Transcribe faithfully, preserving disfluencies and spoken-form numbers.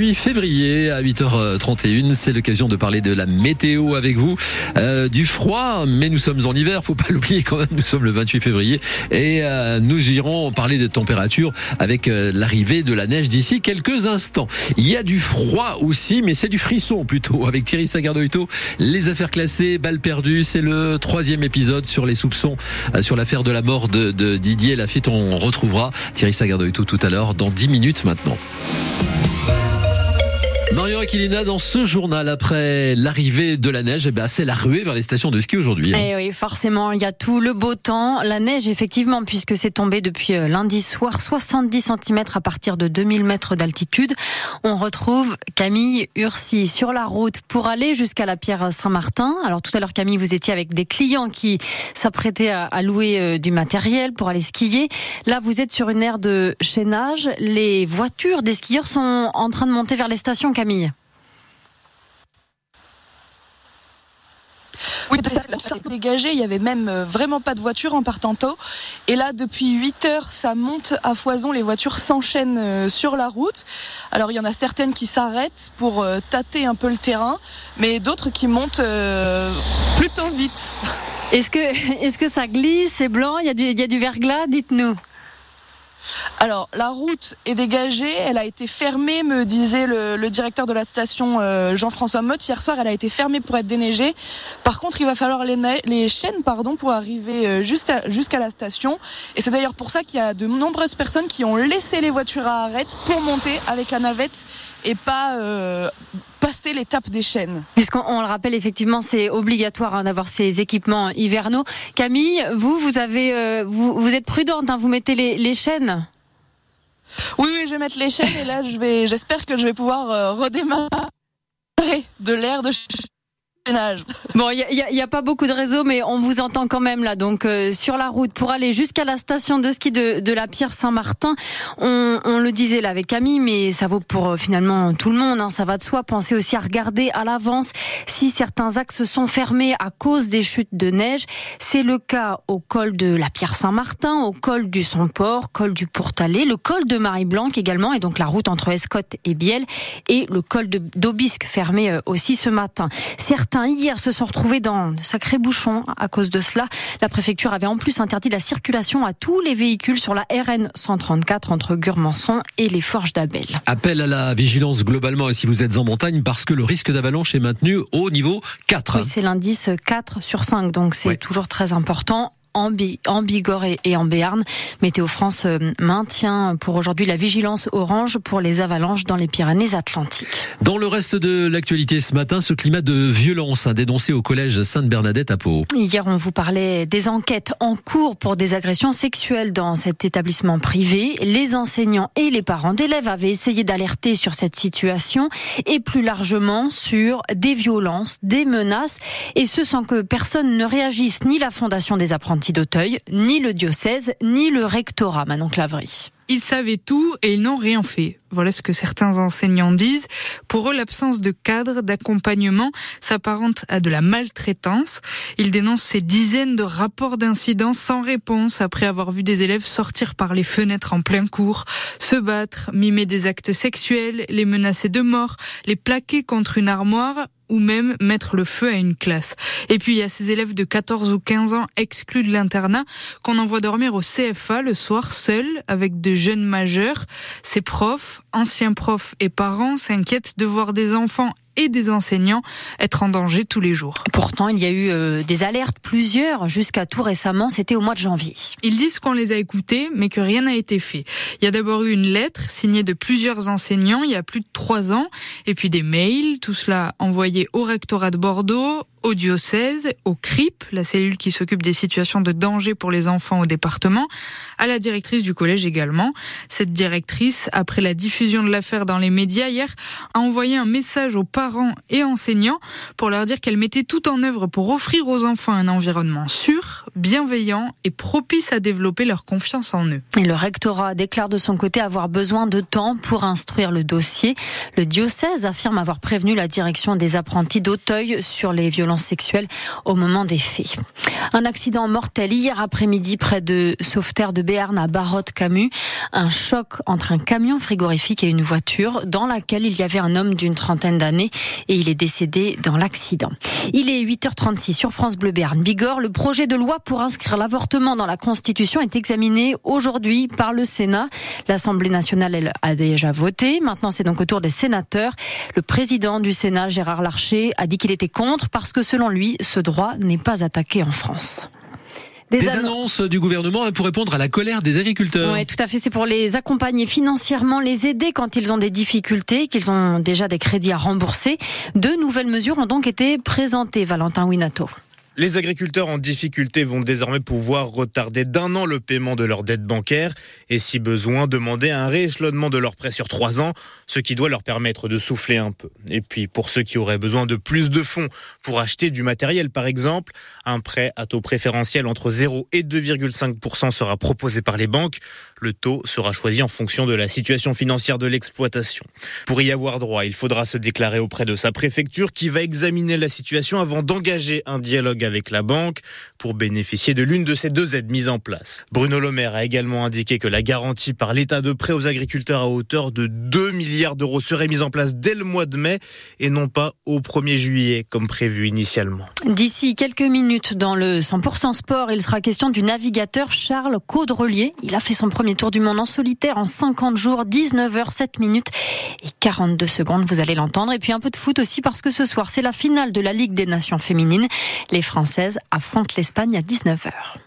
vingt-huit février à huit heures trente et une. C'est l'occasion de parler de la météo avec vous, euh, du froid, mais nous sommes en hiver, faut pas l'oublier quand même, nous sommes le vingt-huit février et euh, nous irons parler des températures avec euh, l'arrivée de la neige d'ici quelques instants. Il y a du froid aussi, mais c'est du frisson plutôt, avec Thierry Sagardeuito, les affaires classées, balles perdues, c'est le troisième épisode sur les soupçons, euh, sur l'affaire de la mort de, de Didier Lafitte. On retrouvera Thierry Sagardeuito tout à l'heure dans dix minutes maintenant. Marion Aquilina, dans ce journal, après l'arrivée de la neige, eh ben c'est la ruée vers les stations de ski aujourd'hui. Hein. Et oui, forcément, il y a tout le beau temps, la neige effectivement, puisque c'est tombé depuis lundi soir, soixante-dix centimètres à partir de deux mille mètres d'altitude. On retrouve Camille Ursy sur la route pour aller jusqu'à la Pierre Saint-Martin. Alors tout à l'heure, Camille, vous étiez avec des clients qui s'apprêtaient à louer du matériel pour aller skier. Là, vous êtes sur une aire de chaînage. Les voitures des skieurs sont en train de monter vers les stations, Camille. Oui, dégagé, il n'y avait même vraiment pas de voiture en partant tôt. Et là, depuis huit heures, ça monte à foison, les voitures s'enchaînent sur la route. Alors, il y en a certaines qui s'arrêtent pour tâter un peu le terrain, mais d'autres qui montent plutôt vite. Est-ce que, est-ce que ça glisse, c'est blanc, il y a du, il y a du verglas, dites-nous. Alors, la route est dégagée, elle a été fermée, me disait le, le directeur de la station euh, Jean-François Mott. Hier soir, elle a été fermée pour être déneigée. Par contre, il va falloir les, na- les chaînes pardon, pour arriver euh, jusqu'à, jusqu'à la station. Et c'est d'ailleurs pour ça qu'il y a de nombreuses personnes qui ont laissé les voitures à arête pour monter avec la navette et pas... Euh, passer l'étape des chaînes. Puisqu'on on le rappelle, effectivement, c'est obligatoire hein, d'avoir ces équipements hivernaux. Camille, vous, vous, avez, euh, vous, vous êtes prudente, hein, vous mettez les, les chaînes. Oui, oui, je vais mettre les chaînes et là, je vais, j'espère que je vais pouvoir euh, redémarrer de l'air de chaînage. Bon, il n'y a, a pas beaucoup de réseaux, mais on vous entend quand même là, donc euh, sur la route pour aller jusqu'à la station de ski de, de la Pierre Saint-Martin. On, on le disait là avec Camille, mais ça vaut pour euh, finalement tout le monde, hein, ça va de soi. Pensez aussi à regarder à l'avance si certains axes sont fermés à cause des chutes de neige. C'est le cas au col de la Pierre Saint-Martin, au col du Somport, col du Pourtalais, le col de Marie-Blanque également, et donc la route entre Escotte et Biel, et le col de, d'Aubisque fermé euh, aussi ce matin. Certains hier se sont retrouvés dans de sacrés bouchons à cause de cela. La préfecture avait en plus interdit la circulation à tous les véhicules sur la R N cent trente-quatre entre Gurmançon et les Forges d'Abel. Appel à la vigilance globalement si vous êtes en montagne, parce que le risque d'avalanche est maintenu au niveau quatre. Oui, c'est l'indice quatre sur cinq, donc c'est oui. Toujours très important. En Bigorre et en Béarn, Météo France maintient pour aujourd'hui la vigilance orange pour les avalanches dans les Pyrénées-Atlantiques. Dans le reste de l'actualité ce matin, ce climat de violence dénoncé au collège Sainte-Bernadette à Pau. Hier, on vous parlait des enquêtes en cours pour des agressions sexuelles dans cet établissement privé. Les enseignants et les parents d'élèves avaient essayé d'alerter sur cette situation et plus largement sur des violences, des menaces, et ce sans que personne ne réagisse, ni la Fondation des apprentis d'Auteuil, ni le diocèse, ni le rectorat, Manon Claverie. Ils savaient tout et ils n'ont rien fait. Voilà ce que certains enseignants disent. Pour eux, l'absence de cadre, d'accompagnement s'apparente à de la maltraitance. Ils dénoncent ces dizaines de rapports d'incidents sans réponse après avoir vu des élèves sortir par les fenêtres en plein cours, se battre, mimer des actes sexuels, les menacer de mort, les plaquer contre une armoire ou même mettre le feu à une classe. Et puis il y a ces élèves de quatorze ou quinze ans exclus de l'internat qu'on envoie dormir au C F A le soir seuls avec de jeunes majeurs. Ces profs, anciens profs et parents s'inquiètent de voir des enfants et des enseignants être en danger tous les jours. Pourtant, il y a eu euh, des alertes, plusieurs, jusqu'à tout récemment, c'était au mois de janvier. Ils disent qu'on les a écoutés, mais que rien n'a été fait. Il y a d'abord eu une lettre signée de plusieurs enseignants il y a plus de trois ans, et puis des mails, tout cela envoyé au rectorat de Bordeaux, au diocèse, au C R I P, la cellule qui s'occupe des situations de danger pour les enfants au département, à la directrice du collège également. Cette directrice, après la diffusion de l'affaire dans les médias hier, a envoyé un message aux parents et enseignants pour leur dire qu'elle mettait tout en œuvre pour offrir aux enfants un environnement sûr, bienveillants et propices à développer leur confiance en eux. Et le rectorat déclare de son côté avoir besoin de temps pour instruire le dossier. Le diocèse affirme avoir prévenu la direction des apprentis d'Auteuil sur les violences sexuelles au moment des faits. Un accident mortel hier après-midi près de Sauveterre de Béarn à Barotte-Camus. Un choc entre un camion frigorifique et une voiture dans laquelle il y avait un homme d'une trentaine d'années et il est décédé dans l'accident. Il est huit heures trente-six sur France Bleu Béarn. Bigorre, le projet de loi pour inscrire l'avortement dans la Constitution est examiné aujourd'hui par le Sénat. L'Assemblée nationale, elle, a déjà voté. Maintenant, c'est donc au tour des sénateurs. Le président du Sénat, Gérard Larcher, a dit qu'il était contre parce que selon lui, ce droit n'est pas attaqué en France. Des, des annonces du gouvernement pour répondre à la colère des agriculteurs. Oui, tout à fait. C'est pour les accompagner financièrement, les aider quand ils ont des difficultés, qu'ils ont déjà des crédits à rembourser. Deux nouvelles mesures ont donc été présentées, Valentin Winato. Les agriculteurs en difficulté vont désormais pouvoir retarder d'un an le paiement de leurs dettes bancaires et, si besoin, demander un rééchelonnement de leurs prêts sur trois ans, ce qui doit leur permettre de souffler un peu. Et puis, pour ceux qui auraient besoin de plus de fonds pour acheter du matériel, par exemple, un prêt à taux préférentiel entre zéro et deux virgule cinq pour cent sera proposé par les banques. Le taux sera choisi en fonction de la situation financière de l'exploitation. Pour y avoir droit, il faudra se déclarer auprès de sa préfecture qui va examiner la situation avant d'engager un dialogue avec la banque pour bénéficier de l'une de ces deux aides mises en place. Bruno Le Maire a également indiqué que la garantie par l'État de prêt aux agriculteurs à hauteur de deux milliards d'euros serait mise en place dès le mois de mai et non pas au premier juillet comme prévu initialement. D'ici quelques minutes dans le cent pour cent sport, il sera question du navigateur Charles Caudrelier. Il a fait son premier tour du monde en solitaire en cinquante jours, dix-neuf heures sept minutes et quarante-deux secondes, vous allez l'entendre. Et puis un peu de foot aussi parce que ce soir c'est la finale de la Ligue des Nations féminines. Les Françaises affrontent l'Espagne à dix-neuf heures.